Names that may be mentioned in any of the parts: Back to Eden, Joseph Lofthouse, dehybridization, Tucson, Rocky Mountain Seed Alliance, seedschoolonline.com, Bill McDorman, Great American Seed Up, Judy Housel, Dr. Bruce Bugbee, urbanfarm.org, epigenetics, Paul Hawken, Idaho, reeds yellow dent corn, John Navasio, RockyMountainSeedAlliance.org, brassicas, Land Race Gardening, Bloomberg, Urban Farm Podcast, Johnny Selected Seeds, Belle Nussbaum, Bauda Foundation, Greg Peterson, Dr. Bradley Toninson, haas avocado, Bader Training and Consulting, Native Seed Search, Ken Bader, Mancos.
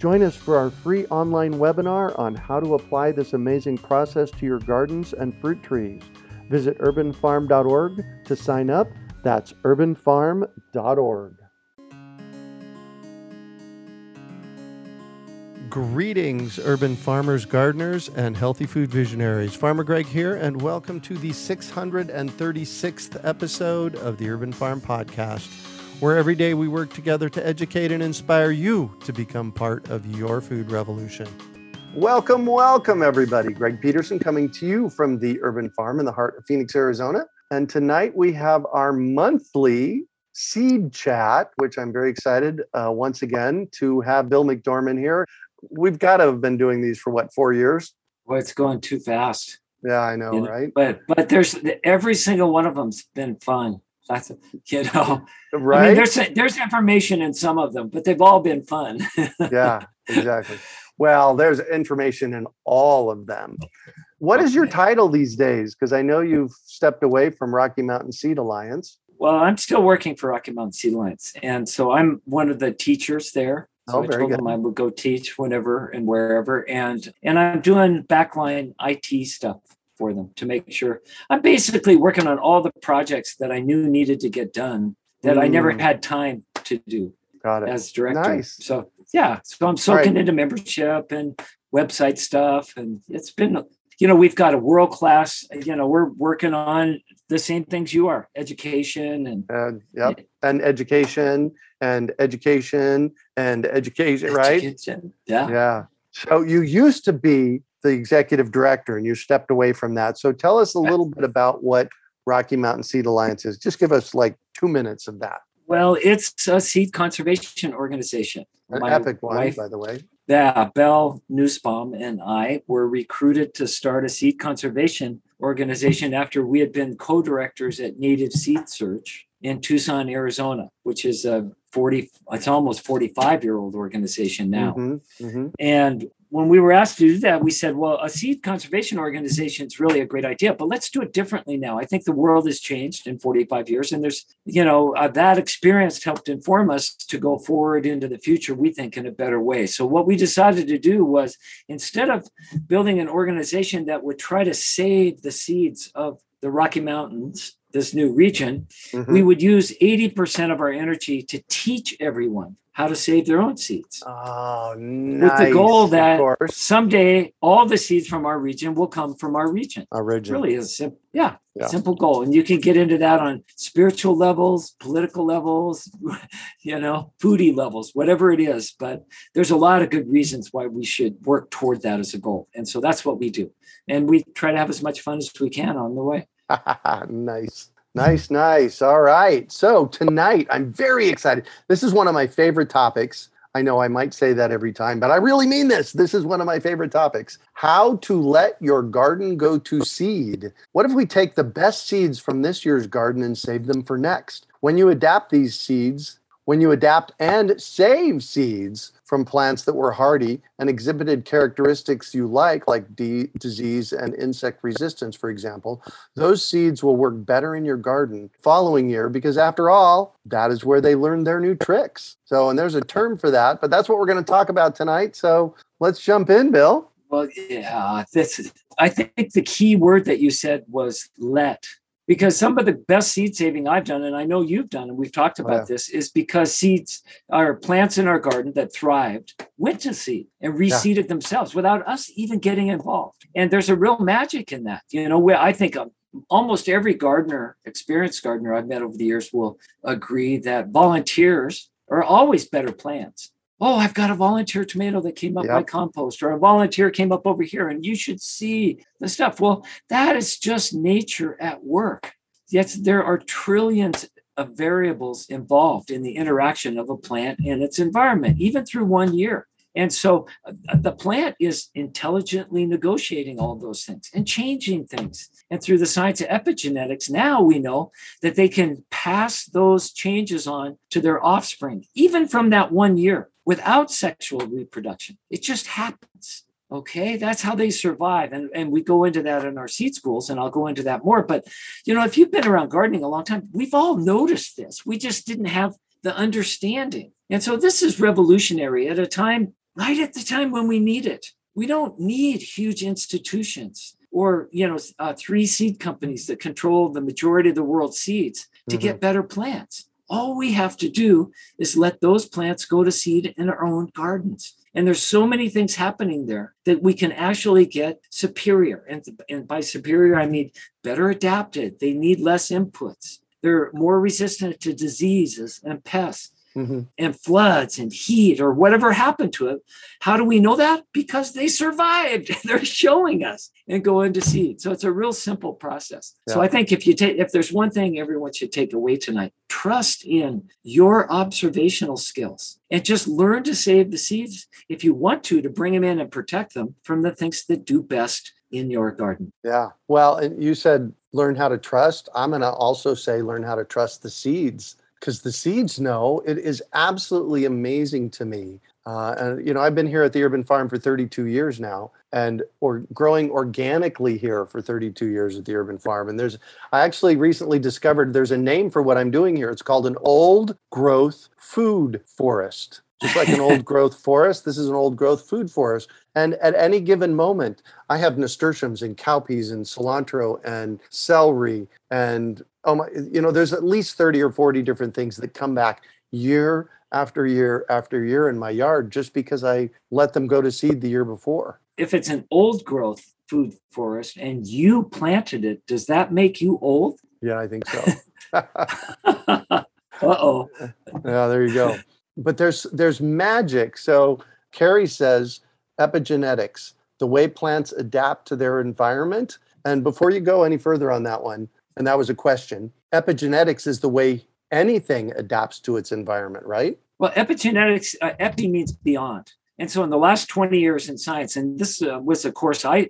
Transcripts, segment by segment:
Join us for our free online webinar on how to apply this amazing process to your gardens and fruit trees. Visit urbanfarm.org to sign up. That's urbanfarm.org. Greetings, urban farmers, gardeners, and healthy food visionaries. Farmer Greg here, and welcome to the 636th episode of the Urban Farm Podcast, where every day we work together to educate and inspire you to become part of your food revolution. Welcome, welcome, everybody. Greg Peterson coming to you from the Urban Farm in the heart of Phoenix, Arizona. And tonight we have our monthly seed chat, which I'm very excited once again to have Bill McDorman here. We've got to have been doing these for, 4 years? Well, it's going too fast. Yeah, I know, right? But there's every single one of them's been fun. That's, right? I mean, there's information in some of them, but they've all been fun. Yeah, exactly. Well, there's information in all of them. What is your title these days? Because I know you've stepped away from Rocky Mountain Seed Alliance. Well, I'm still working for Rocky Mountain Seed Alliance. And so I'm one of the teachers there. So I told them I would go teach whenever and wherever. And I'm doing backline IT stuff for them to make sure. I'm basically working on all the projects that I knew needed to get done that I never had time to do. Got it. As director. Nice. So, yeah. So I'm soaking into membership and website stuff. And it's been, we've got a world-class, we're working on the same things you are, education and education, right? Yeah. So you used to be the executive director and you stepped away from that. So tell us a little bit about what Rocky Mountain Seed Alliance is. Just give us 2 minutes of that. Well, it's a seed conservation organization. An epic one, by the way. Yeah, Belle Nussbaum and I were recruited to start a seed conservation organization after we had been co-directors at Native Seed Search in Tucson, Arizona, which is it's almost 45-year-old organization now. Mm-hmm, mm-hmm. And when we were asked to do that, we said, well, a seed conservation organization is really a great idea, but let's do it differently now. I think the world has changed in 45 years. And there's, that experience helped inform us to go forward into the future, we think, in a better way. So what we decided to do was, instead of building an organization that would try to save the seeds of the Rocky Mountains, this new region, we would use 80% of our energy to teach everyone how to save their own seeds. Oh, nice. With the goal that someday all the seeds from our region will come from our region. It really is simple. Yeah, simple goal. And you can get into that on spiritual levels, political levels, foodie levels, whatever it is. But there's a lot of good reasons why we should work toward that as a goal. And so that's what we do. And we try to have as much fun as we can on the way. Nice. All right. So tonight, I'm very excited. This is one of my favorite topics. I know I might say that every time, but I really mean this. This is one of my favorite topics. How to let your garden go to seed. What if we take the best seeds from this year's garden and save them for next? When you adapt and save seeds from plants that were hardy and exhibited characteristics you like disease and insect resistance, for example, those seeds will work better in your garden following year because, after all, that is where they learn their new tricks. So, and there's a term for that, but that's what we're going to talk about tonight. So let's jump in, Bill. Well, yeah, I think the key word that you said was let. Because some of the best seed saving I've done, and I know you've done, and we've talked about this, is because seeds, our plants in our garden that thrived, went to seed and reseeded themselves without us even getting involved. And there's a real magic in that. Where I think almost every gardener, experienced gardener I've met over the years will agree that volunteers are always better plants. Oh, I've got a volunteer tomato that came up my compost, or a volunteer came up over here, and you should see the stuff. Well, that is just nature at work. Yes, there are trillions of variables involved in the interaction of a plant and its environment, even through 1 year. And so the plant is intelligently negotiating all those things and changing things. And through the science of epigenetics, now we know that they can pass those changes on to their offspring, even from that one year, without sexual reproduction. It just happens. Okay, that's how they survive. And we go into that in our seed schools, and I'll go into that more. But, you know, if you've been around gardening a long time, we've all noticed this. We just didn't have the understanding. And so this is revolutionary at a time, right at the time when we need it. We don't need huge institutions or, you know, three seed companies that control the majority of the world's seeds to get better plants. All we have to do is let those plants go to seed in our own gardens. And there's so many things happening there that we can actually get superior. And by superior, I mean better adapted. They need less inputs. They're more resistant to diseases and pests and floods and heat or whatever happened to it. How do we know that? Because they survived. They're showing us and go into seed. So it's a real simple process. Yeah. So I think if there's one thing everyone should take away tonight, trust in your observational skills and just learn to save the seeds if you want to bring them in and protect them from the things that do best in your garden. Yeah. Well, and you said learn how to trust. I'm going to also say learn how to trust the seeds, because the seeds know. It is absolutely amazing to me. And, you know, I've been here at the Urban Farm for 32 years now, and or growing organically here for 32 years at the Urban Farm. And I actually recently discovered there's a name for what I'm doing here. It's called an old growth food forest. Just like an old growth forest, this is an old growth food forest. And at any given moment, I have nasturtiums and cowpeas and cilantro and celery and, there's at least 30 or 40 different things that come back year after year after year in my yard just because I let them go to seed the year before. If it's an old growth food forest and you planted it, does that make you old? Yeah, I think so. Uh-oh. Yeah, there you go. But there's magic. So Carrie says epigenetics, the way plants adapt to their environment. And before you go any further on that one, and that was a question, epigenetics is the way anything adapts to its environment, right? Well, epigenetics, epi means beyond. And so in the last 20 years in science, and this was a course a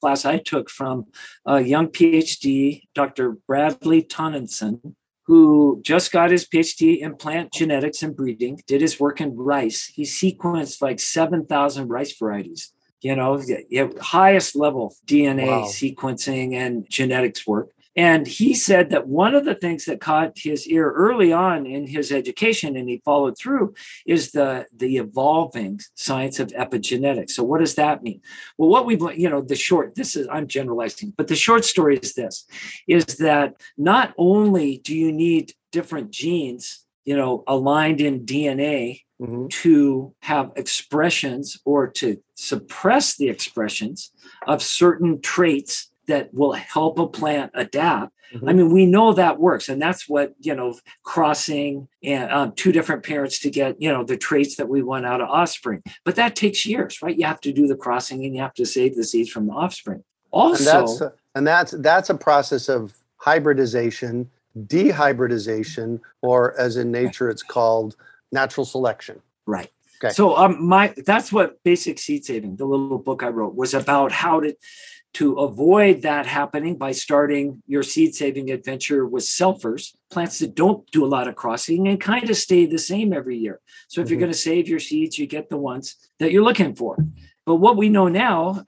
class I took from a young PhD, Dr. Bradley Toninson, who just got his PhD in plant genetics and breeding, did his work in rice. He sequenced like 7,000 rice varieties, highest level DNA sequencing and genetics work. And he said that one of the things that caught his ear early on in his education, and he followed through, is the evolving science of epigenetics. So what does that mean? Well, what we've, I'm generalizing, but the short story is this, is that not only do you need different genes, aligned in DNA to have expressions or to suppress the expressions of certain traits that will help a plant adapt. I mean, we know that works. And that's what, crossing and two different parents to get, the traits that we want out of offspring. But that takes years, right? You have to do the crossing and you have to save the seeds from the offspring. Also, and that's a process of hybridization, dehybridization, or as in nature, it's called natural selection. Right. Okay. So that's what Basic Seed Saving, the little book I wrote, was about how to avoid that happening by starting your seed saving adventure with selfers, plants that don't do a lot of crossing and kind of stay the same every year. So if you're going to save your seeds, you get the ones that you're looking for. But what we know now,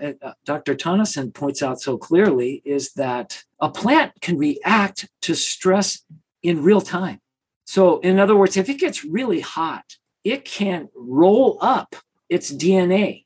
Dr. Toninson points out so clearly, is that a plant can react to stress in real time. So in other words, if it gets really hot, it can roll up its DNA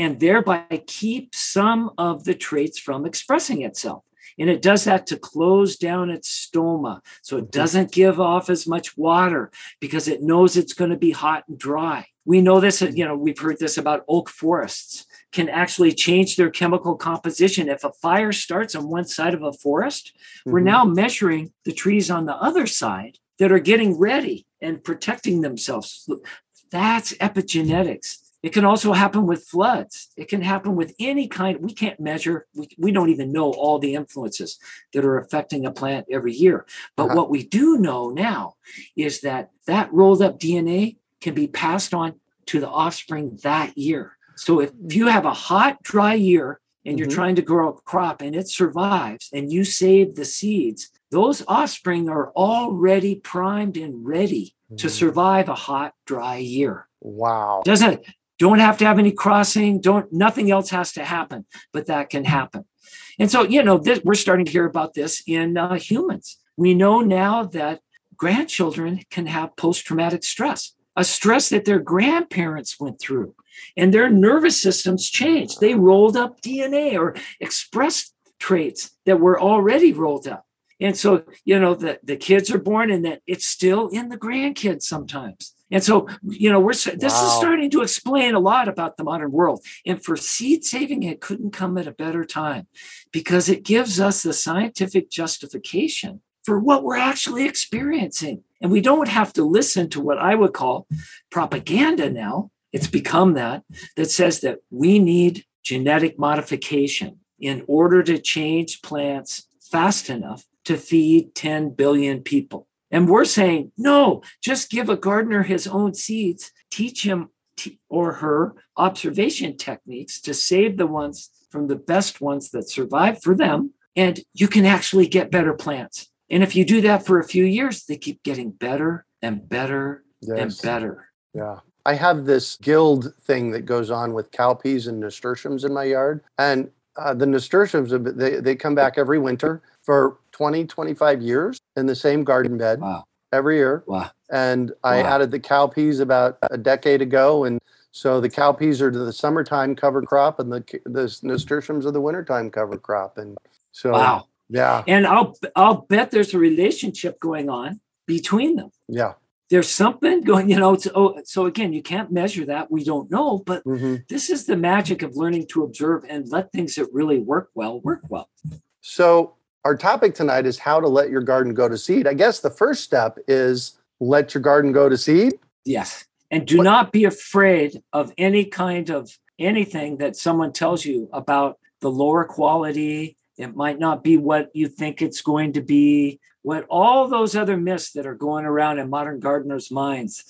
and thereby keep some of the traits from expressing itself. And it does that to close down its stoma. So it doesn't give off as much water because it knows it's going to be hot and dry. We know this, we've heard this about oak forests can actually change their chemical composition. If a fire starts on one side of a forest, we're now measuring the trees on the other side that are getting ready and protecting themselves. That's epigenetics. It can also happen with floods. It can happen with any kind. We can't measure. We don't even know all the influences that are affecting a plant every year. But what we do know now is that rolled up DNA can be passed on to the offspring that year. So if you have a hot, dry year and you're trying to grow a crop and it survives and you save the seeds, those offspring are already primed and ready to survive a hot, dry year. Wow. Don't have to have any crossing. Nothing else has to happen, but that can happen. And so, we're starting to hear about this in humans. We know now that grandchildren can have post-traumatic stress, a stress that their grandparents went through, and their nervous systems changed. They rolled up DNA or expressed traits that were already rolled up. And so, the kids are born and that it's still in the grandkids sometimes. And so, this is starting to explain a lot about the modern world. And for seed saving, it couldn't come at a better time because it gives us the scientific justification for what we're actually experiencing. And we don't have to listen to what I would call propaganda now. It's become that says that we need genetic modification in order to change plants fast enough to feed 10 billion people. And we're saying, no, just give a gardener his own seeds, teach him or her observation techniques to save the ones from the best ones that survive for them, and you can actually get better plants. And if you do that for a few years, they keep getting better and better and better. Yeah. I have this guild thing that goes on with cowpeas and nasturtiums in my yard. And the nasturtiums, they come back every winter for 20, 25 years in the same garden bed every year. Wow. And I added the cowpeas about a decade ago. And so the cowpeas are the summertime cover crop and the nasturtiums are the wintertime cover crop. And so, yeah. And I'll bet there's a relationship going on between them. Yeah. There's something going, so again, you can't measure that. We don't know, but this is the magic of learning to observe and let things that really work well. So our topic tonight is how to let your garden go to seed. I guess the first step is let your garden go to seed. Yes. And not be afraid of any kind of anything that someone tells you about the lower quality. It might not be what you think it's going to be. What all those other myths that are going around in modern gardeners' minds,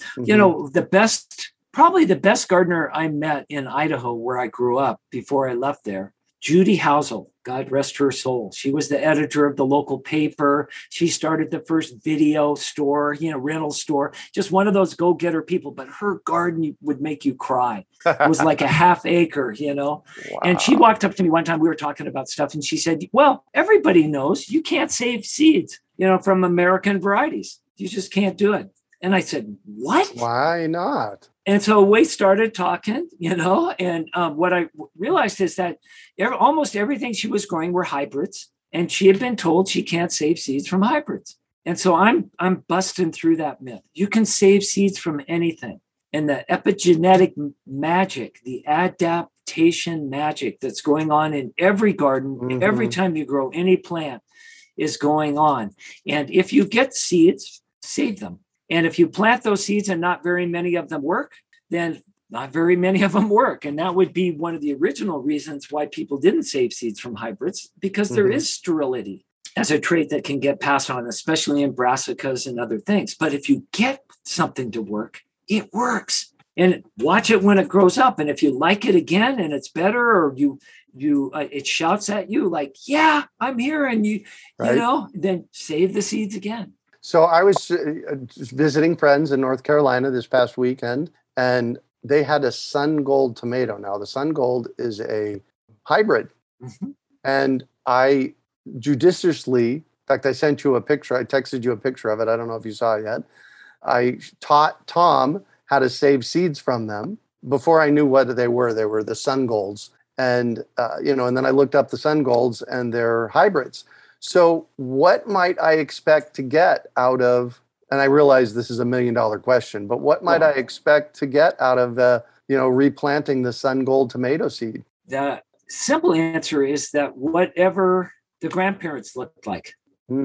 probably the best gardener I met in Idaho where I grew up before I left there, Judy Housel, God rest her soul. She was the editor of the local paper. She started the first video store, rental store, just one of those go-getter people, but her garden would make you cry. It was like a half acre, Wow. And she walked up to me one time, we were talking about stuff and she said, well, everybody knows you can't save seeds, from American varieties. You just can't do it. And I said, what? Why not? And so we started talking, and what I realized is that almost everything she was growing were hybrids, and she had been told she can't save seeds from hybrids. And so I'm busting through that myth. You can save seeds from anything. And the epigenetic magic, the adaptation magic that's going on in every garden, every time you grow any plant is going on. And if you get seeds, save them. And if you plant those seeds and not very many of them work, then not very many of them work. And that would be one of the original reasons why people didn't save seeds from hybrids, because there is sterility as a trait that can get passed on, especially in brassicas and other things. But if you get something to work, it works. And watch it when it grows up. And if you like it again and it's better, or it shouts at you like, yeah, I'm here. And then save the seeds again. So I was visiting friends in North Carolina this past weekend, and they had a Sun Gold tomato. Now, the Sun Gold is a hybrid, and I judiciously, in fact, I texted you a picture of it. I don't know if you saw it yet. I taught Tom how to save seeds from them before I knew what they were. They were the Sun Golds, and and then I looked up the Sun Golds, and they're hybrids. So what might I expect to get out of, and I realize this is $1 million question, but what might I expect to get out of, replanting the Sun Gold tomato seed? The simple answer is that whatever the grandparents looked like.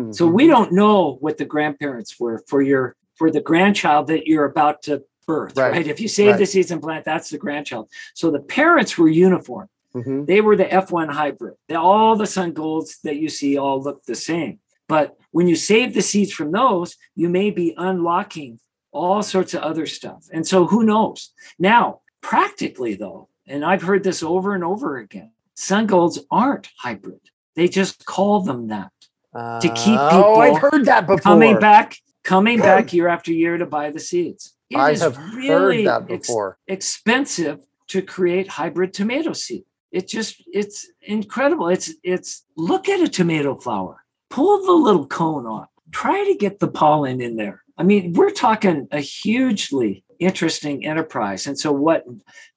So we don't know what the grandparents were for the grandchild that you're about to birth, right? If you save the seeds and plant, that's the grandchild. So the parents were uniform. They were the F1 hybrid. All the Sun Golds that you see all look the same. But when you save the seeds from those, you may be unlocking all sorts of other stuff. And so who knows? Now, practically though, and I've heard this over and over again, sun golds aren't hybrid. They just call them that to keep people I've heard that before. coming back year after year to buy the seeds. I have heard that before. Expensive to create hybrid tomato seed. It's incredible. It's look at a tomato flower, pull the little cone off, try to get the pollen in there. I mean, we're talking a hugely interesting enterprise. And so what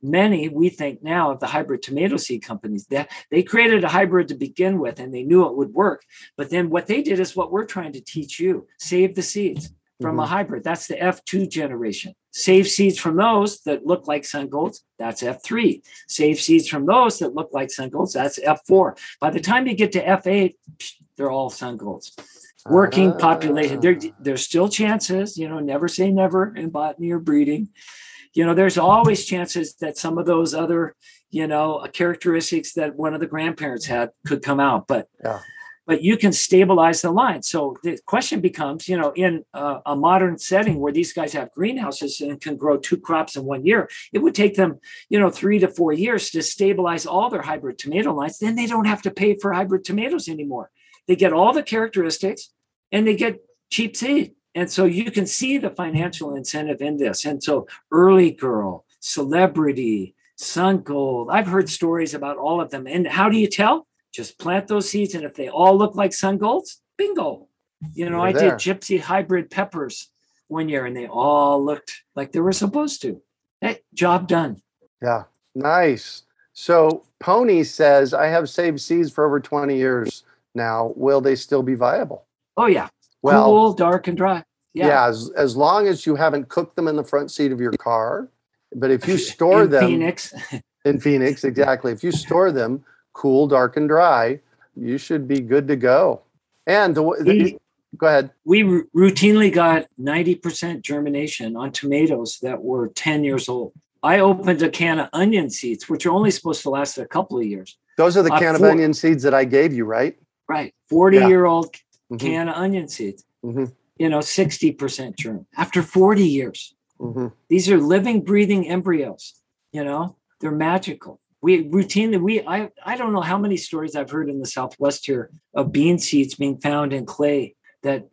many, we think now of the hybrid tomato seed companies, that they created a hybrid to begin with and they knew it would work. But then what they did is what we're trying to teach you, save the seeds from a hybrid. That's the F2 generation. Save seeds from those that look like sun golds, that's F3. Save seeds from those that look like sun golds, that's F4. By the time you get to F8, they're all sun golds. Working population, there's still chances, never say never in botany or breeding. There's always chances that some of those other, characteristics that one of the grandparents had could come out, but you can stabilize the line. So the question becomes, in a modern setting where these guys have greenhouses and can grow two crops in 1 year, it would take them, 3 to 4 years to stabilize all their hybrid tomato lines. Then they don't have to pay for hybrid tomatoes anymore. They get all the characteristics and they get cheap seed. And so you can see the financial incentive in this. And so early girl, celebrity, sun gold, I've heard stories about all of them. And how do you tell? Just plant those seeds. And if they all look like sun golds, bingo. I did gypsy hybrid peppers 1 year and they all looked like they were supposed to. Hey, job done. Yeah. Nice. So Pony says, I have saved seeds for over 20 years now. Will they still be viable? Oh yeah. Well, cool, dark and dry. Yeah. As long as you haven't cooked them in the front seat of your car, but if you store in them in Phoenix, exactly. If you store them, cool, dark, and dry, you should be good to go. And go ahead. We routinely got 90% germination on tomatoes that were 10 years old. I opened a can of onion seeds, which are only supposed to last a couple of years. Those are the can of onion seeds that I gave you, right? Right. 40-year-old can of onion seeds, 60% germ after 40 years. Mm-hmm. These are living, breathing embryos, they're magical. I don't know how many stories I've heard in the Southwest here of bean seeds being found in clay that,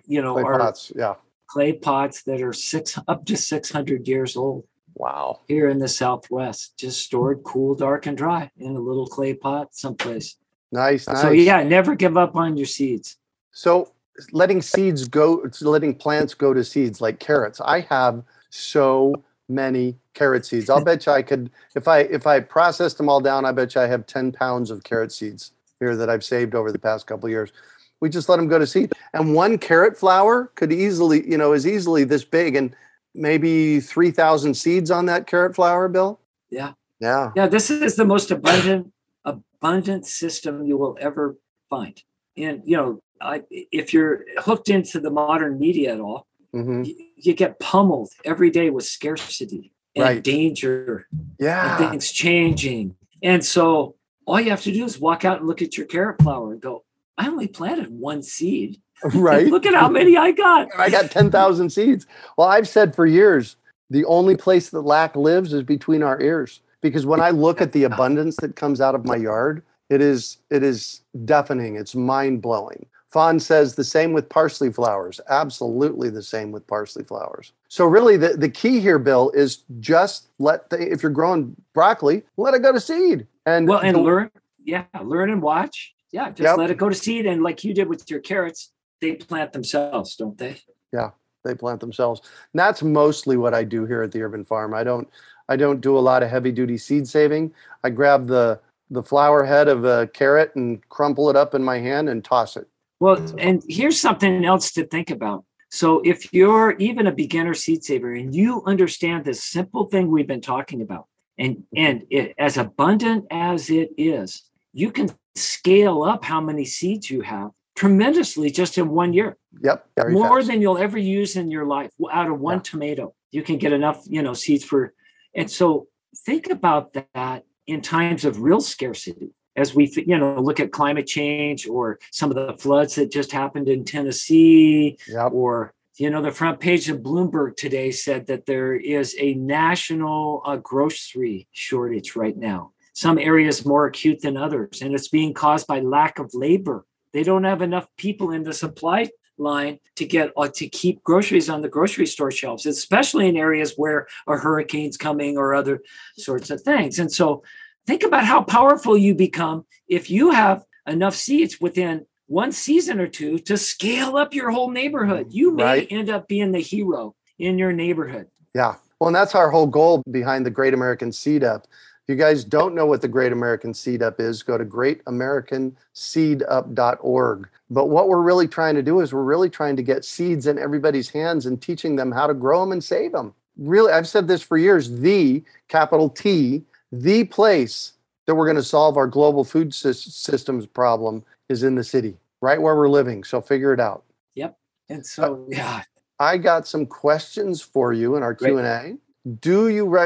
clay pots that are up to 600 years old. Wow. Here in the Southwest, just stored cool, dark, and dry in a little clay pot someplace. Nice. So never give up on your seeds. So letting plants go to seeds like carrots. I have so many carrot seeds. I'll bet you I could, if I processed them all down, I bet you I have 10 pounds of carrot seeds here that I've saved over the past couple of years. We just let them go to seed. And one carrot flower could easily, is easily this big and maybe 3,000 seeds on that carrot flower, Bill. Yeah. Yeah. Yeah. This is the most abundant system you will ever find. And, if you're hooked into the modern media at all, you get pummeled every day with scarcity and danger. Yeah. And things changing. And so all you have to do is walk out and look at your carrot flower and go, I only planted one seed. Right. Look at how many I got. I got 10,000 seeds. Well, I've said for years, the only place that lack lives is between our ears. Because when I look at the abundance that comes out of my yard, it is deafening. It's mind-blowing. Fawn says the same with parsley flowers. Absolutely the same with parsley flowers. So really the key here, Bill, is just if you're growing broccoli, let it go to seed. And learn. Yeah. Learn and watch. Yeah. Just let it go to seed. And like you did with your carrots, they plant themselves, don't they? Yeah. They plant themselves. And that's mostly what I do here at the Urban Farm. I don't do a lot of heavy duty seed saving. I grab the flower head of a carrot and crumple it up in my hand and toss it. Well, and here's something else to think about. So if you're even a beginner seed saver and you understand this simple thing we've been talking about, and it, as abundant as it is, you can scale up how many seeds you have tremendously just in 1 year. Yep. More fast than you'll ever use in your life. Out of one tomato, you can get enough, seeds for. And so think about that in times of real scarcity. As we, look at climate change or some of the floods that just happened in Tennessee or You know, the front page of Bloomberg today said that there is a national grocery shortage right now. Some areas more acute than others, and it's being caused by lack of labor. They don't have enough people in the supply line to get to keep groceries on the grocery store shelves, especially in areas where a hurricane's coming or other sorts of things. And so think about how powerful you become if you have enough seeds within one season or two to scale up your whole neighborhood. You may end up being the hero in your neighborhood. Yeah. Well, and that's our whole goal behind the Great American Seed Up. If you guys don't know what the Great American Seed Up is, go to greatamericanseedup.org. But what we're really trying to do is we're really trying to get seeds in everybody's hands and teaching them how to grow them and save them. Really, I've said this for years, the, capital T, the place that we're going to solve our global food systems problem is in the city, right where we're living. So figure it out. Yep. And so, I got some questions for you in our Q&A.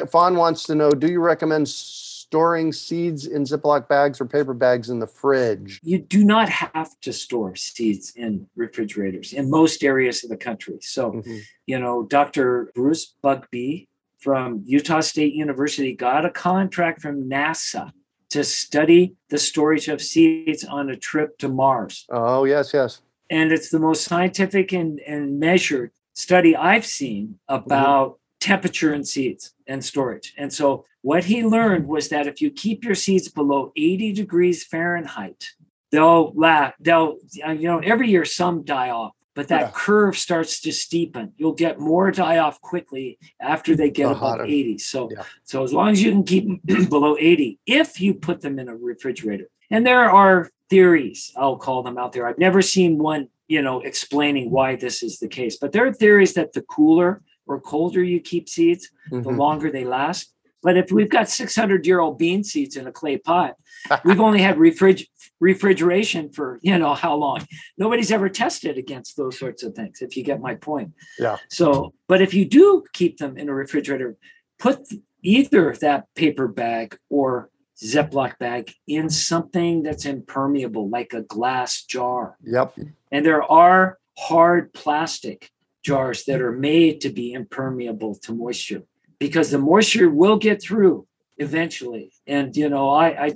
Fawn wants to know, do you recommend storing seeds in Ziploc bags or paper bags in the fridge? You do not have to store seeds in refrigerators in most areas of the country. So, you know, Dr. Bruce Bugbee from Utah State University got a contract from NASA to study the storage of seeds on a trip to Mars. Oh, yes, yes. And it's the most scientific and measured study I've seen about temperature in seeds and storage. And so what he learned was that if you keep your seeds below 80 degrees Fahrenheit, they'll you know, every year some die off, but that curve starts to steepen. You'll get more die off quickly after they get above 80. So, so as long as you can keep them below 80, if you put them in a refrigerator. And there are theories, I'll call them out there. I've never seen one, you know, explaining why this is the case, but there are theories that the cooler or colder you keep seeds, the longer they last. But if we've got 600-year-old bean seeds in a clay pot, we've only had refrigeration for, you know, how long? Nobody's ever tested against those sorts of things, if you get my point. Yeah. So, but if you do keep them in a refrigerator, put either that paper bag or Ziploc bag in something that's impermeable, like a glass jar. Yep. And there are hard plastic jars that are made to be impermeable to moisture, because the moisture will get through eventually. And, you know, I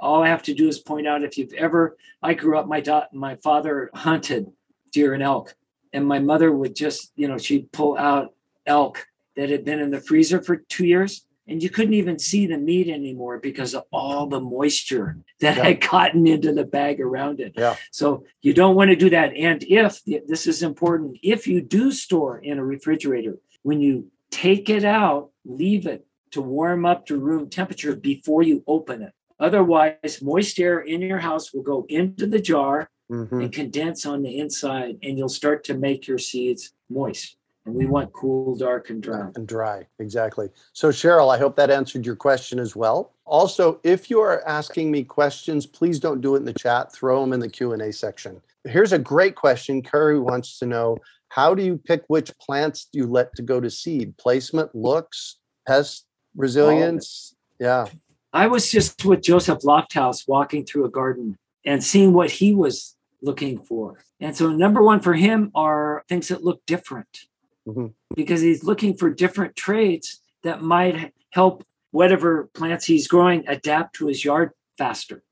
all I have to do is point out, if you've ever, I grew up, my father hunted deer and elk, and my mother would just, you know, she'd pull out elk that had been in the freezer for 2 years, and you couldn't even see the meat anymore because of all the moisture that had gotten into the bag around it. Yeah. So you don't want to do that. And if, this is important, if you do store in a refrigerator, when you take it out, leave it to warm up to room temperature before you open it. Otherwise, moist air in your house will go into the jar and condense on the inside, and you'll start to make your seeds moist. And we want cool, dark, and dry. And dry, exactly. So Cheryl, I hope that answered your question as well. Also, if you are asking me questions, please don't do it in the chat. Throw them in the Q&A section. Here's a great question. Curry wants to know, how do you pick which plants you let to go to seed? Placement, looks, pest resilience? Yeah. I was just with Joseph Lofthouse walking through a garden and seeing what he was looking for. And so number one for him are things that look different. Because he's looking for different traits that might help whatever plants he's growing adapt to his yard faster.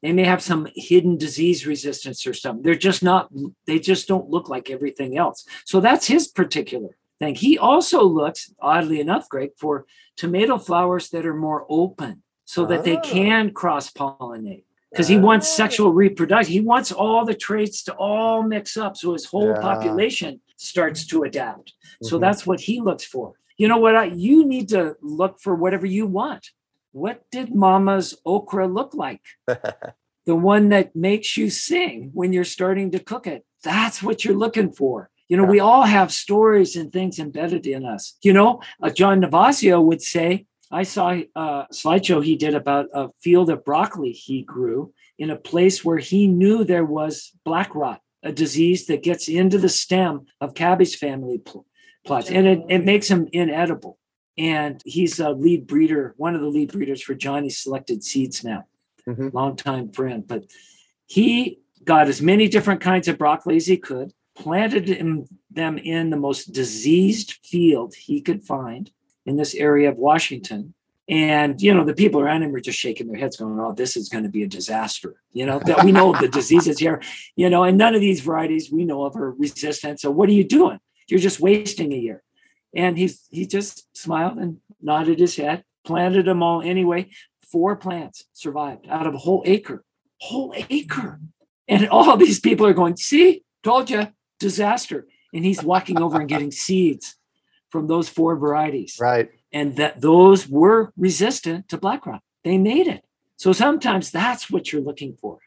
They may have some hidden disease resistance or something. They're just not, they just don't look like everything else. So that's his particular thing. He also looks, oddly enough, Greg, for tomato flowers that are more open so that they can cross-pollinate. Because he wants sexual reproduction. He wants all the traits to all mix up so his whole population starts to adapt. So that's what he looks for. You know what? You need to look for whatever you want. What did Mama's okra look like? The one that makes you sing when you're starting to cook it. That's what you're looking for. You know, we all have stories and things embedded in us. You know, John Navasio would say, I saw a slideshow he did about a field of broccoli he grew in a place where he knew there was black rot, a disease that gets into the stem of cabbage family plots, and it makes them inedible. And he's a lead breeder, one of the lead breeders for Johnny Selected Seeds now, longtime friend. But he got as many different kinds of broccoli as he could, planted them them in the most diseased field he could find in this area of Washington. And, you know, the people around him were just shaking their heads going, oh, this is going to be a disaster. You know, that we know the disease is here, you know, and none of these varieties we know of are resistant. So what are you doing? You're just wasting a year. And he just smiled and nodded his head, planted them all anyway. 4 plants survived out of a whole acre. And all these people are going, see, told you, disaster. And he's walking over and getting seeds from those 4 varieties. Right. And that those were resistant to black rot. They made it. So sometimes that's what you're looking for.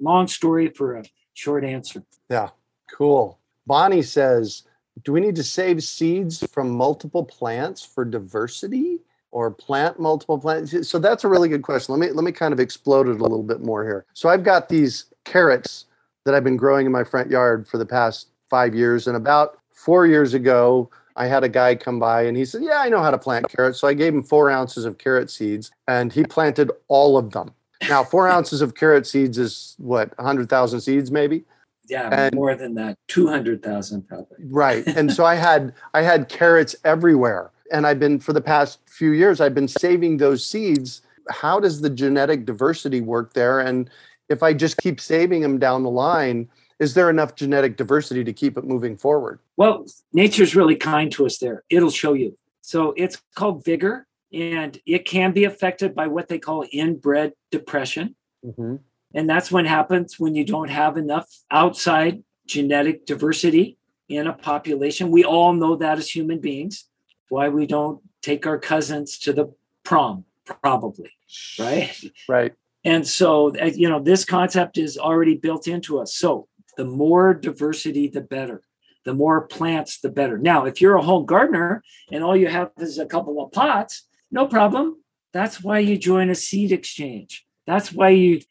Long story for a short answer. Yeah, cool. Bonnie says, do we need to save seeds from multiple plants for diversity or plant multiple plants? So that's a really good question. Let me kind of explode it a little bit more here. So I've got these carrots that I've been growing in my front yard for the past 5 years. And about 4 years ago, I had a guy come by and he said, yeah, I know how to plant carrots. So I gave him 4 ounces of carrot seeds and he planted all of them. Now, 4 ounces of carrot seeds is what, 100,000 seeds maybe? Yeah, and more than that, 200,000 probably. Right. And so I had carrots everywhere. And I've been, for the past few years, I've been saving those seeds. How does the genetic diversity work there? And if I just keep saving them down the line, is there enough genetic diversity to keep it moving forward? Well, nature's really kind to us there. It'll show you. So it's called vigor, and it can be affected by what they call inbred depression. Mm-hmm. And that's what happens when you don't have enough outside genetic diversity in a population. We all know that as human beings, why we don't take our cousins to the prom, probably, right? Right. And so, you know, this concept is already built into us. So the more diversity, the better. The more plants, the better. Now, if you're a home gardener and all you have is a couple of pots, no problem. That's why you join a seed exchange. That's why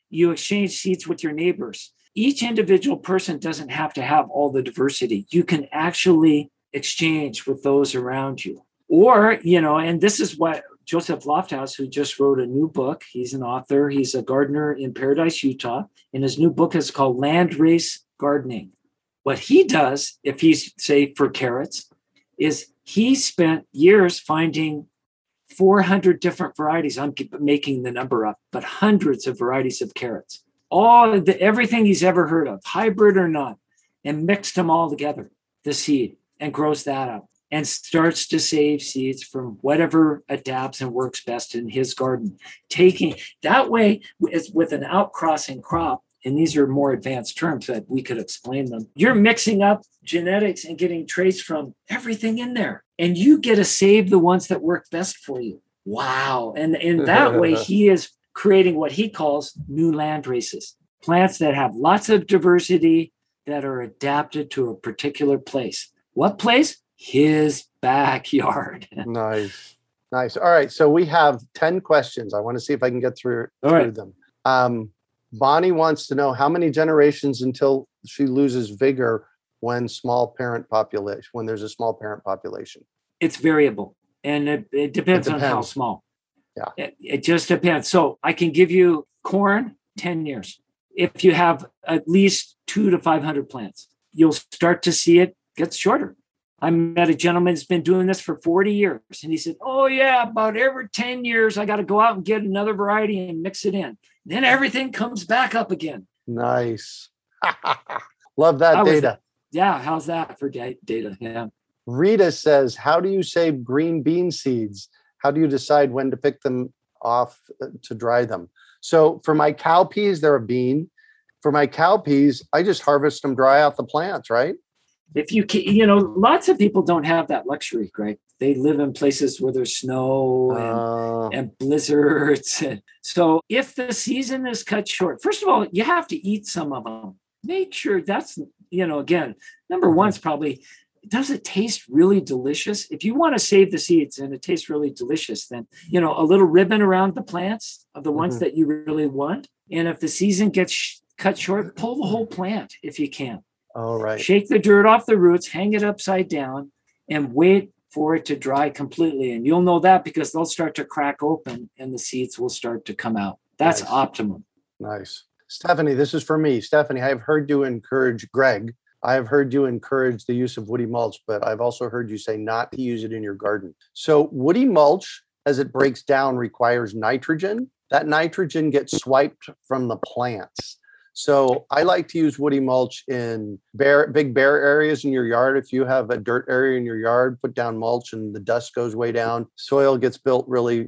you exchange seeds with your neighbors. Each individual person doesn't have to have all the diversity. You can actually exchange with those around you. Or, you know, and this is what Joseph Lofthouse, who just wrote a new book, he's an author, he's a gardener in Paradise, Utah, and his new book is called Land Race Gardening. What he does, if he's, say, for carrots, is he spent years finding 400 different varieties. I'm making the number up, but hundreds of varieties of carrots. Everything he's ever heard of, hybrid or not, and mixed them all together, the seed, and grows that up and starts to save seeds from whatever adapts and works best in his garden. Taking that way is with an outcrossing crop, and these are more advanced terms that we could explain them. You're mixing up genetics and getting traits from everything in there. And you get to save the ones that work best for you. Wow. And in that way, he is creating what he calls new land races, plants that have lots of diversity that are adapted to a particular place. What place? His backyard. Nice. All right. So we have 10 questions. I want to see if I can get through them. Bonnie wants to know how many generations until she loses vigor when there's a small parent population. It's variable, and it depends on how small. Yeah, it just depends. So I can give you corn, 10 years. If you have at least 200 to 500 plants, you'll start to see it gets shorter. I met a gentleman who's been doing this for 40 years, and he said, oh yeah, about every 10 years, I got to go out and get another variety and mix it in. Then everything comes back up again. Nice. Love that data. Yeah, how's that for data? Yeah. Rita says, how do you save green bean seeds? How do you decide when to pick them off to dry them? So for my cowpeas, they're a bean. For my cowpeas, I just harvest them dry off the plants, right? If you can, you know, lots of people don't have that luxury, Greg. They live in places where there's snow and blizzards. So if the season is cut short, first of all, you have to eat some of them. Make sure that's, you know, again, number one's probably, does it taste really delicious? If you want to save the seeds and it tastes really delicious, then, you know, a little ribbon around the plants of the ones that you really want. And if the season gets cut short, pull the whole plant if you can. All right. Shake the dirt off the roots, hang it upside down, and wait for it to dry completely. And you'll know that because they'll start to crack open and the seeds will start to come out. That's optimum. Nice. Stephanie, this is for me. Stephanie, I have heard you encourage Greg I've heard you encourage the use of woody mulch, but I've also heard you say not to use it in your garden. So woody mulch, as it breaks down, requires nitrogen. That nitrogen gets swiped from the plants. So I like to use woody mulch in big bare areas in your yard. If you have a dirt area in your yard, put down mulch and the dust goes way down. Soil gets built really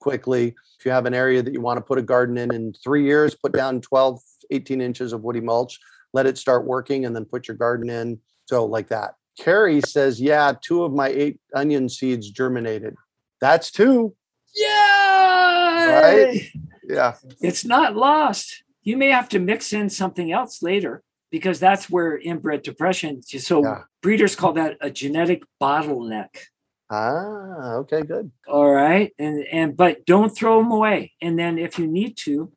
quickly. If you have an area that you want to put a garden in 3 years, put down 12, 18 inches of woody mulch, let it start working, and then put your garden in. So like that. Carrie says, yeah, 2 of my 8 onion seeds germinated. That's 2. Yeah. Right? Yeah. It's not lost. You may have to mix in something else later, because that's where inbred depression. So yeah. Breeders call that a genetic bottleneck. Ah, okay, good. All right. But don't throw them away. And then if you need to,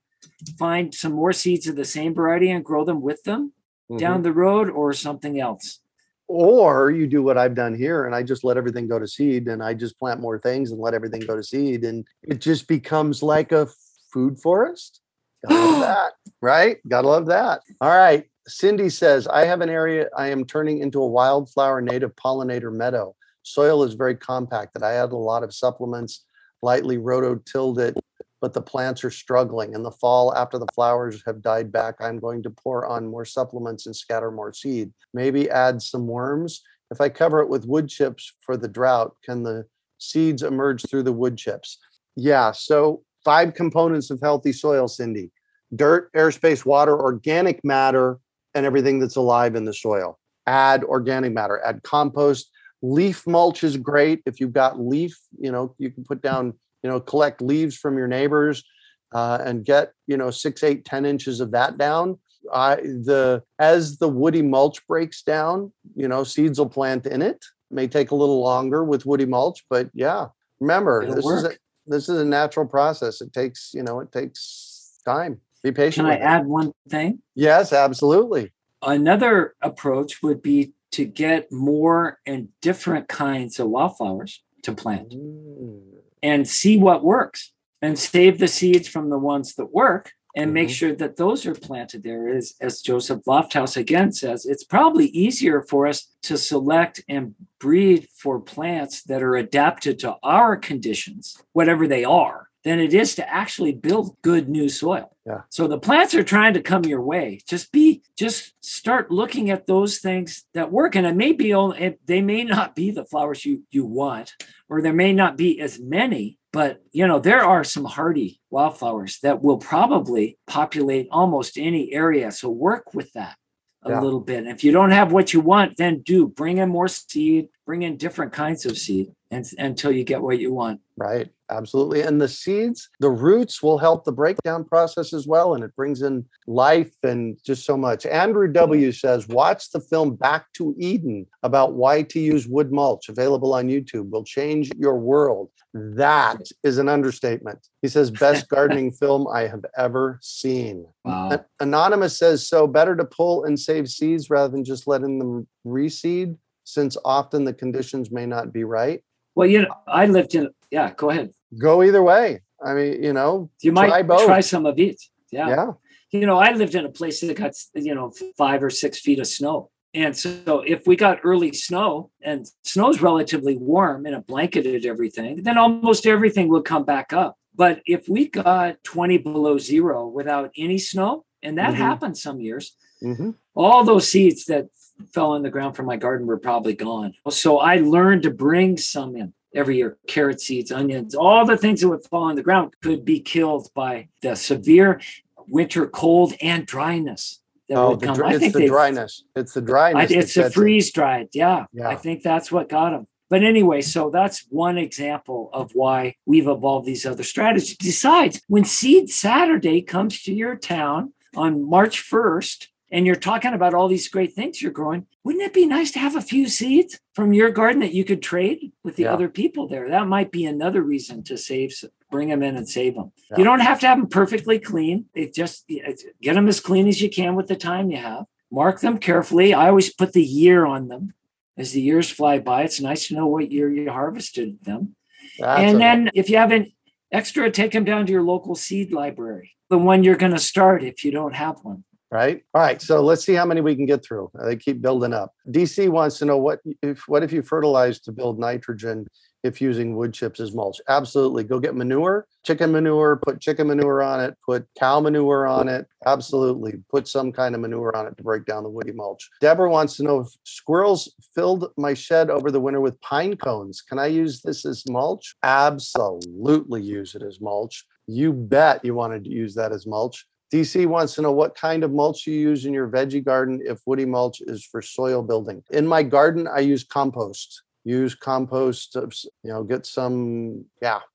find some more seeds of the same variety and grow them with them down the road or something else. Or you do what I've done here, and I just let everything go to seed, and I just plant more things and let everything go to seed. And it just becomes like a food forest. Gotta love that, right? Gotta love that. All right. Cindy says, I have an area I am turning into a wildflower native pollinator meadow. Soil is very compacted. I add a lot of supplements, lightly rototilled it, but the plants are struggling. In the fall, after the flowers have died back, I'm going to pour on more supplements and scatter more seed. Maybe add some worms. If I cover it with wood chips for the drought, can the seeds emerge through the wood chips? Yeah, so 5 components of healthy soil, Cindy: dirt, airspace, water, organic matter, and everything that's alive in the soil. Add organic matter, add compost. Leaf mulch is great. If you've got leaf, you can put down, collect leaves from your neighbors and get, 6, 8, 10 inches of that down. As the woody mulch breaks down, seeds will plant in it. It may take a little longer with woody mulch, but yeah, remember, this is a natural process. It takes, it takes time. Be patient. Can I add one thing? Yes, absolutely. Another approach would be to get more and different kinds of wildflowers to plant and see what works, and save the seeds from the ones that work and make sure that those are planted there. As Joseph Lofthouse again says, it's probably easier for us to select and breed for plants that are adapted to our conditions, whatever they are, than it is to actually build good new soil. Yeah. So the plants are trying to come your way. Just start looking at those things that work. And they may not be the flowers you want, or there may not be as many, but there are some hardy wildflowers that will probably populate almost any area. So work with that a little bit. And if you don't have what you want, then bring in more seed, bring in different kinds of seed until you get what you want. Right. Absolutely. And the seeds, the roots will help the breakdown process as well. And it brings in life and just so much. Andrew W. says, watch the film Back to Eden about why to use wood mulch, available on YouTube, will change your world. That is an understatement. He says, best gardening film I have ever seen. Wow. Anonymous says, so better to pull and save seeds rather than just letting them reseed, since often the conditions may not be right. Well, I lived in, yeah, go ahead. Go either way. I mean, you might try both. Try some of each. Yeah. Yeah. I lived in a place that got, 5 or 6 feet of snow. And so if we got early snow, and snow's relatively warm and it blanketed everything, then almost everything would come back up. But if we got 20 below zero without any snow, and that happened some years, all those seeds that fell on the ground from my garden were probably gone. So I learned to bring some in every year: carrot seeds, onions, all the things that would fall on the ground could be killed by the severe winter cold and dryness that would come. It's the dryness. It's the freeze dried. Yeah. I think that's what got them. But anyway, so that's one example of why we've evolved these other strategies. Besides, when Seed Saturday comes to your town on March 1st, and you're talking about all these great things you're growing, wouldn't it be nice to have a few seeds from your garden that you could trade with the other people there? That might be another reason to bring them in and save them. Yeah. You don't have to have them perfectly clean. Get them as clean as you can with the time you have. Mark them carefully. I always put the year on them. As the years fly by, it's nice to know what year you harvested them. Then if you have an extra, take them down to your local seed library, the one you're going to start if you don't have one. right? All right, so let's see how many we can get through. They keep building up. DC wants to know what if you fertilize to build nitrogen if using wood chips as mulch? Absolutely. Go get manure, chicken manure, put chicken manure on it, put cow manure on it. Absolutely. Put some kind of manure on it to break down the woody mulch. Deborah wants to know if squirrels filled my shed over the winter with pine cones. Can I use this as mulch? Absolutely use it as mulch. You bet you wanted to use that as mulch. DC wants to know what kind of mulch you use in your veggie garden if woody mulch is for soil building. In my garden, I use compost. Use compost, get some,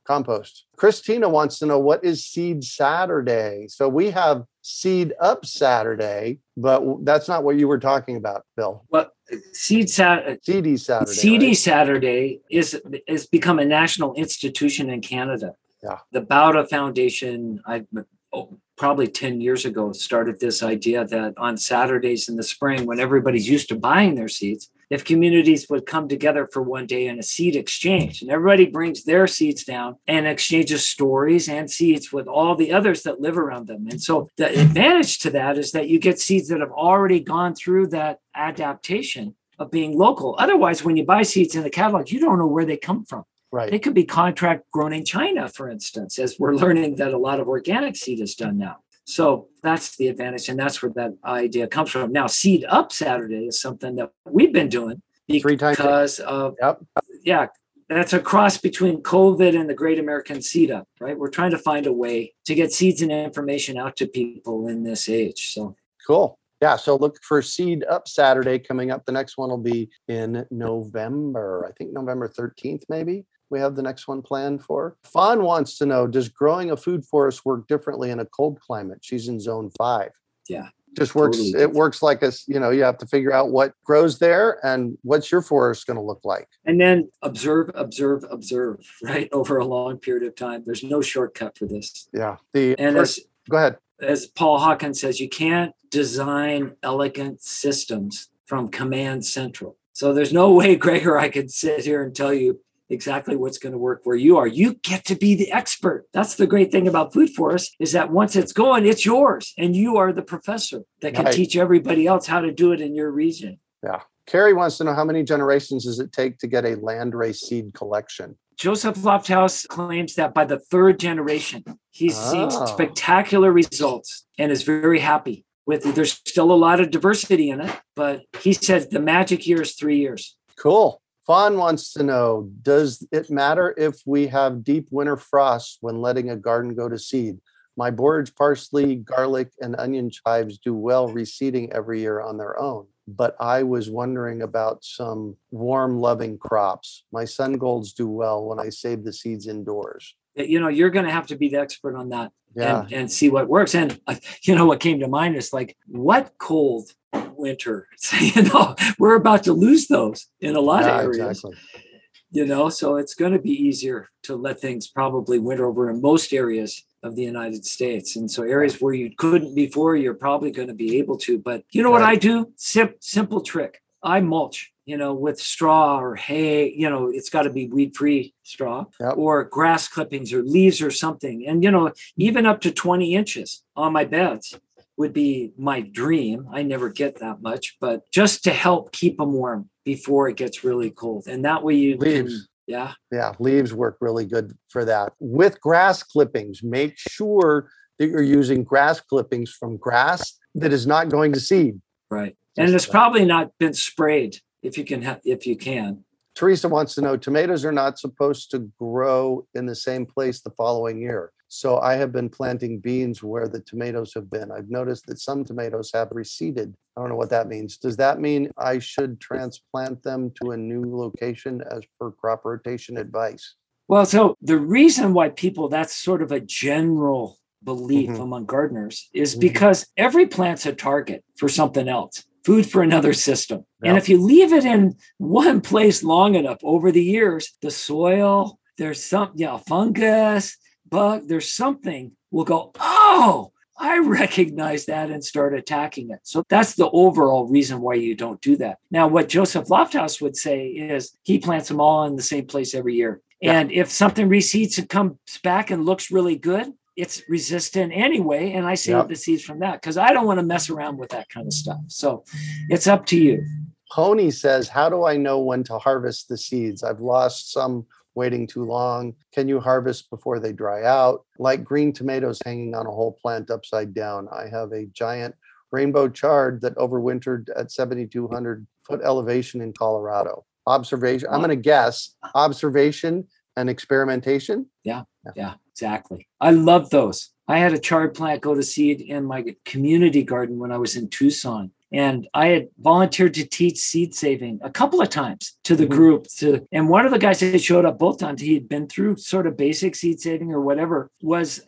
compost. Christina wants to know, what is Seed Saturday? So we have Seed Up Saturday, but that's not what you were talking about, Bill. Well, CD Saturday. CD right? Saturday has become a national institution in Canada. Yeah. The Bauda Foundation, probably 10 years ago, started this idea that on Saturdays in the spring, when everybody's used to buying their seeds, if communities would come together for one day in a seed exchange, and everybody brings their seeds down and exchanges stories and seeds with all the others that live around them. And so the advantage to that is that you get seeds that have already gone through that adaptation of being local. Otherwise, when you buy seeds in the catalog, you don't know where they come from. Right. They could be contract grown in China, for instance, as we're learning that a lot of organic seed is done now. So that's the advantage, and that's where that idea comes from. Now, Seed Up Saturday is something that we've been doing because of, that's a cross between COVID and the Great American Seed Up, right? We're trying to find a way to get seeds and information out to people in this age. So cool. Yeah, so look for Seed Up Saturday coming up. The next one will be in November. I think November 13th, maybe. We have the next one planned for. Fawn wants to know, does growing a food forest work differently in a cold climate? She's in zone 5. Yeah. Just works. Totally. It works like a, you have to figure out what grows there and what's your forest going to look like. And then observe, right? Over a long period of time. There's no shortcut for this. Yeah. Go ahead. As Paul Hawken says, you can't design elegant systems from command central. So there's no way, Greg, or I could sit here and tell you exactly what's going to work where you are. You get to be the expert. That's the great thing about food forests, is that once it's going, it's yours. And you are the professor that can teach everybody else how to do it in your region. Yeah. Carrie wants to know, how many generations does it take to get a land race seed collection? Joseph Lofthouse claims that by the third generation, he's seen spectacular results and is very happy with it. There's still a lot of diversity in it, but he says the magic year is 3 years. Cool. Fawn wants to know, does it matter if we have deep winter frosts when letting a garden go to seed? My borage, parsley, garlic, and onion chives do well reseeding every year on their own, but I was wondering about some warm, loving crops. My sun golds do well when I save the seeds indoors. You're going to have to be the expert on that and see what works. And, what came to mind is what cold winter, we're about to lose those in a lot of areas, exactly. So it's going to be easier to let things probably winter over in most areas of the United States. And so areas where you couldn't before, you're probably going to be able to, but what I do? Simple trick. I mulch, with straw or hay, it's got to be weed-free straw or grass clippings or leaves or something. And, even up to 20 inches on my beds would be my dream. I never get that much, but just to help keep them warm before it gets really cold. And that way leaves work really good for that. With grass clippings, make sure that you're using grass clippings from grass that is not going to seed. Right. And it's probably not been sprayed if you can. Teresa wants to know, tomatoes are not supposed to grow in the same place the following year. So I have been planting beans where the tomatoes have been. I've noticed that some tomatoes have reseeded. I don't know what that means. Does that mean I should transplant them to a new location as per crop rotation advice? Well, so the reason why that's sort of a general belief among gardeners is because every plant's a target for something else. Food for another system. Yep. And if you leave it in one place long enough over the years, the soil, there's some fungus, bug, there's something will go, oh, I recognize that and start attacking it. So that's the overall reason why you don't do that. Now, what Joseph Lofthouse would say is he plants them all in the same place every year. Yep. And if something reseeds and comes back and looks really good, it's resistant anyway. And I save the seeds from that because I don't want to mess around with that kind of stuff. So it's up to you. Pony says, how do I know when to harvest the seeds? I've lost some waiting too long. Can you harvest before they dry out? Like green tomatoes hanging on a whole plant upside down. I have a giant rainbow chard that overwintered at 7,200 foot elevation in Colorado. Observation. I'm going to guess observation and experimentation. Yeah, exactly. I love those. I had a chard plant go to seed in my community garden when I was in Tucson. And I had volunteered to teach seed saving a couple of times to the group. And one of the guys that showed up both times, he had been through sort of basic seed saving or whatever,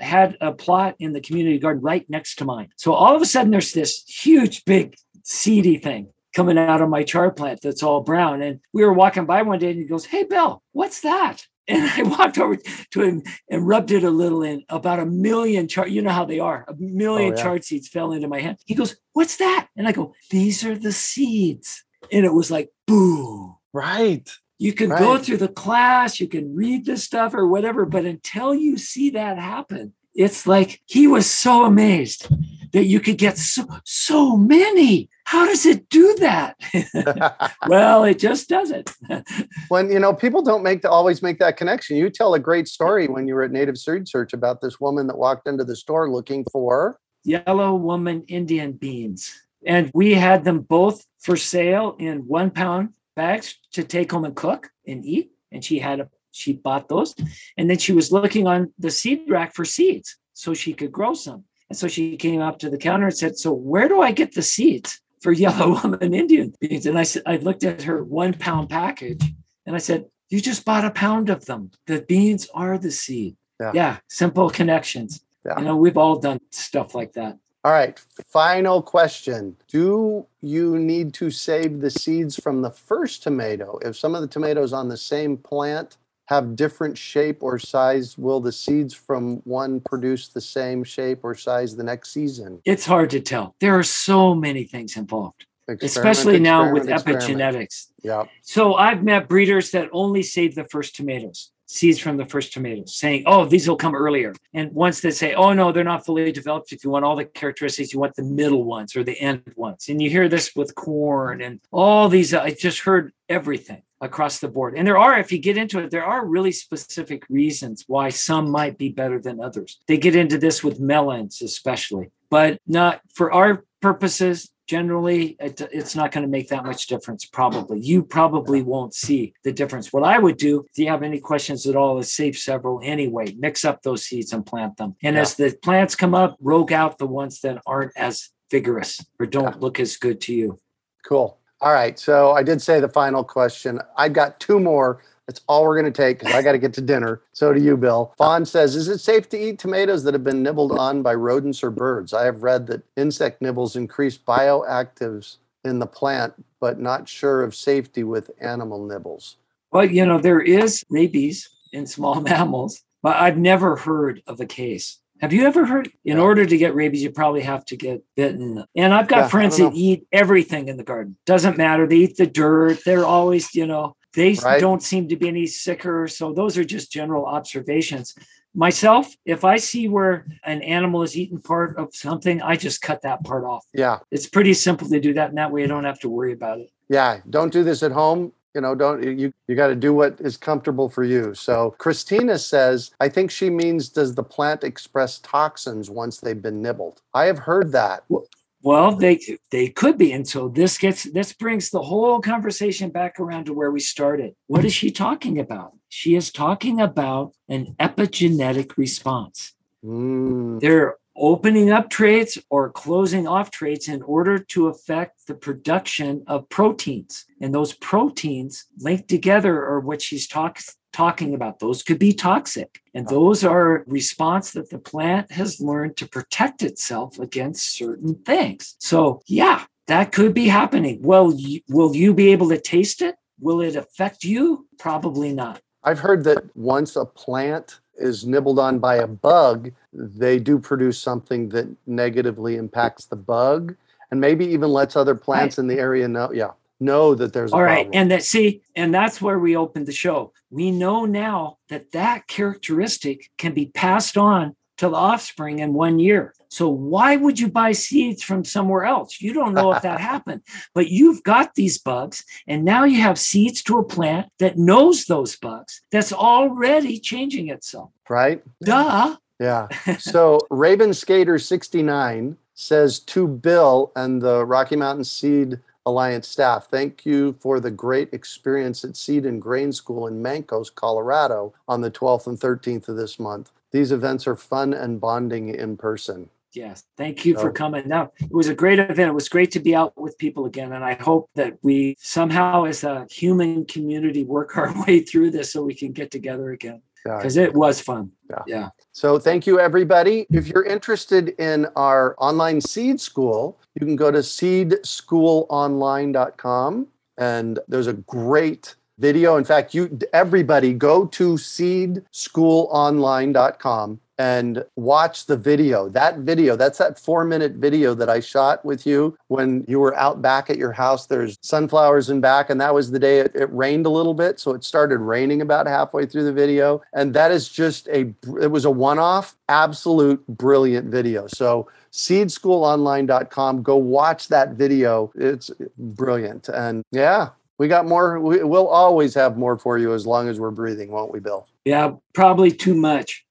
had a plot in the community garden right next to mine. So all of a sudden there's this huge, big, seedy thing coming out of my chard plant that's all brown. And we were walking by one day and he goes, "Hey, Bill, what's that?" And I walked over to him and rubbed it a little in. About 1 million chard, you know how they are. 1 million chard seeds fell into my hand. He goes, "What's that?" And I go, "These are the seeds." And it was like, boom. Right. You can go through the class, you can read this stuff or whatever, but until you see that happen, it's like he was so amazed that you could get so many. How does it do that? Well, it just doesn't. When, people don't always make that connection. You tell a great story when you were at Native Seed Search about this woman that walked into the store looking for yellow woman Indian beans. And we had them both for sale in 1 pound bags to take home and cook and eat. And she bought those. And then she was looking on the seed rack for seeds so she could grow some. And so she came up to the counter and said, "So where do I get the seeds for yellow woman Indian beans?" And I said, I looked at her 1 pound package and I said, "You just bought a pound of them. The beans are the seed." Yeah. Simple connections. Yeah. We've all done stuff like that. All right. Final question. Do you need to save the seeds from the first tomato? If some of the tomatoes on the same plant have different shape or size, will the seeds from one produce the same shape or size the next season? It's hard to tell. There are so many things involved, especially now with epigenetics. Yeah. So I've met breeders that only save the first tomatoes, seeds from the first tomatoes, saying, "Oh, these will come earlier." And once they say, "Oh, no, they're not fully developed. If you want all the characteristics, you want the middle ones or the end ones." And you hear this with corn and all these. I just heard everything across the board. And if you get into it, there are really specific reasons why some might be better than others. They get into this with melons, especially, but not for our purposes. Generally, it's not going to make that much difference. Probably. You probably won't see the difference. What I would do, if you have any questions at all, is save several anyway, mix up those seeds and plant them. And as the plants come up, rogue out the ones that aren't as vigorous or don't look as good to you. Cool. All right. So I did say the final question. I've got two more. That's all we're going to take because I got to get to dinner. So do you, Bill. Fawn says, "Is it safe to eat tomatoes that have been nibbled on by rodents or birds? I have read that insect nibbles increase bioactives in the plant, but not sure of safety with animal nibbles." Well, there is rabies in small mammals, but I've never heard of a case. Have you ever heard? In order to get rabies, you probably have to get bitten. And I've got friends that eat everything in the garden. Doesn't matter. They eat the dirt. They're always, they don't seem to be any sicker. So those are just general observations. Myself, if I see where an animal is eating part of something, I just cut that part off. Yeah. It's pretty simple to do that. And that way you don't have to worry about it. Yeah. Don't do this at home. You got to do what is comfortable for you. So Christina says, I think she means, does the plant express toxins once they've been nibbled? I have heard that. Well, they could be. And so this brings the whole conversation back around to where we started. What is she talking about? She is talking about an epigenetic response. They're opening up traits or closing off traits in order to affect the production of proteins. And those proteins linked together are what she's talking about. Those could be toxic. And those are a response that the plant has learned to protect itself against certain things. So yeah, that could be happening. Well, will you be able to taste it? Will it affect you? Probably not. I've heard that once a plant is nibbled on by a bug, they do produce something that negatively impacts the bug and maybe even lets other plants in the area know that there's a problem. All right. And that's where we opened the show. We know now that characteristic can be passed on to the offspring in 1 year. So why would you buy seeds from somewhere else? You don't know if that happened, but you've got these bugs, and now you have seeds to a plant that knows those bugs, that's already changing itself. Right? Duh. Yeah. So Raven Skater 69 says, to Bill and the Rocky Mountain Seed Alliance staff, thank you for the great experience at Seed and Grain School in Mancos, Colorado on the 12th and 13th of this month. These events are fun and bonding in person. Yes. Thank you for coming. Now, it was a great event. It was great to be out with people again. And I hope that we somehow as a human community work our way through this so we can get together again. Because it was fun. Yeah. So thank you, everybody. If you're interested in our online seed school, you can go to seedschoolonline.com. And there's a great video. In fact, everybody go to seedschoolonline.com and watch the video. That video, that's that 4-minute video that I shot with you when you were out back at your house. There's sunflowers in back, and that was the day it rained a little bit. So it started raining about halfway through the video. And that is just it was a one-off, absolute brilliant video. So seedschoolonline.com, go watch that video. It's brilliant. And yeah. We got more. We'll always have more for you as long as we're breathing, won't we, Bill? Yeah, probably too much.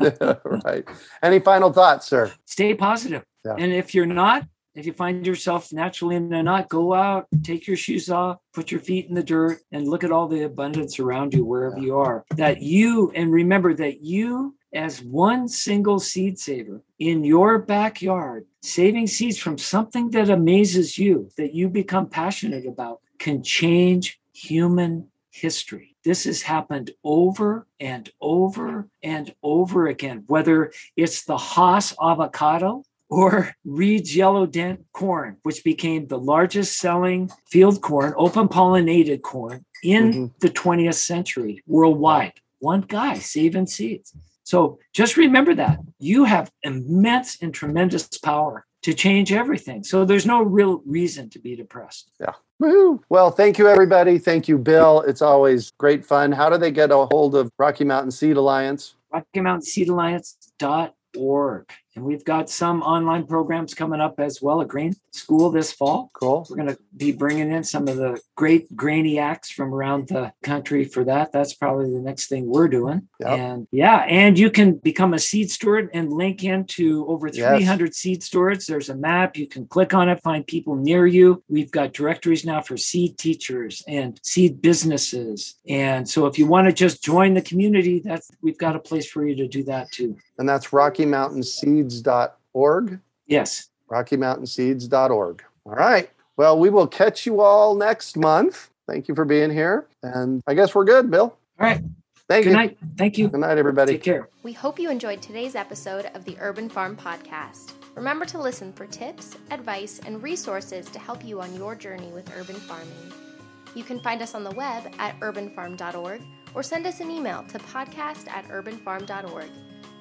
Right. Any final thoughts, sir? Stay positive. Yeah. And if you're not, if you find yourself naturally in a knot, go out, take your shoes off, put your feet in the dirt, and look at all the abundance around you wherever you are. And remember that you, as one single seed saver in your backyard, saving seeds from something that amazes you, that you become passionate about, can change human history. This has happened over and over and over again, whether it's the Haas avocado or reeds yellow dent corn, which became the largest selling field corn, open pollinated corn in the 20th century worldwide. One guy saving seeds. So just remember that you have immense and tremendous power to change everything. So there's no real reason to be depressed. Yeah. Woo-hoo. Well, thank you, everybody. Thank you, Bill. It's always great fun. How do they get a hold of Rocky Mountain Seed Alliance? RockyMountainSeedAlliance.org. And we've got some online programs coming up as well at Grain School this fall. Cool. We're going to be bringing in some of the great grainiacs from around the country for that. That's probably the next thing we're doing. Yep. And you can become a seed steward and link into over 300 seed stewards. There's a map. You can click on it, find people near you. We've got directories now for seed teachers and seed businesses. And so if you want to just join the community, we've got a place for you to do that too. And that's Rocky Mountain Seeds.org. Yes. RockyMountainSeeds.org. All right. Well, we will catch you all next month. Thank you for being here. And I guess we're good, Bill. All right. Good night. Thank you. Good night, everybody. Take care. We hope you enjoyed today's episode of the Urban Farm Podcast. Remember to listen for tips, advice, and resources to help you on your journey with urban farming. You can find us on the web at urbanfarm.org or send us an email to podcast@urbanfarm.org.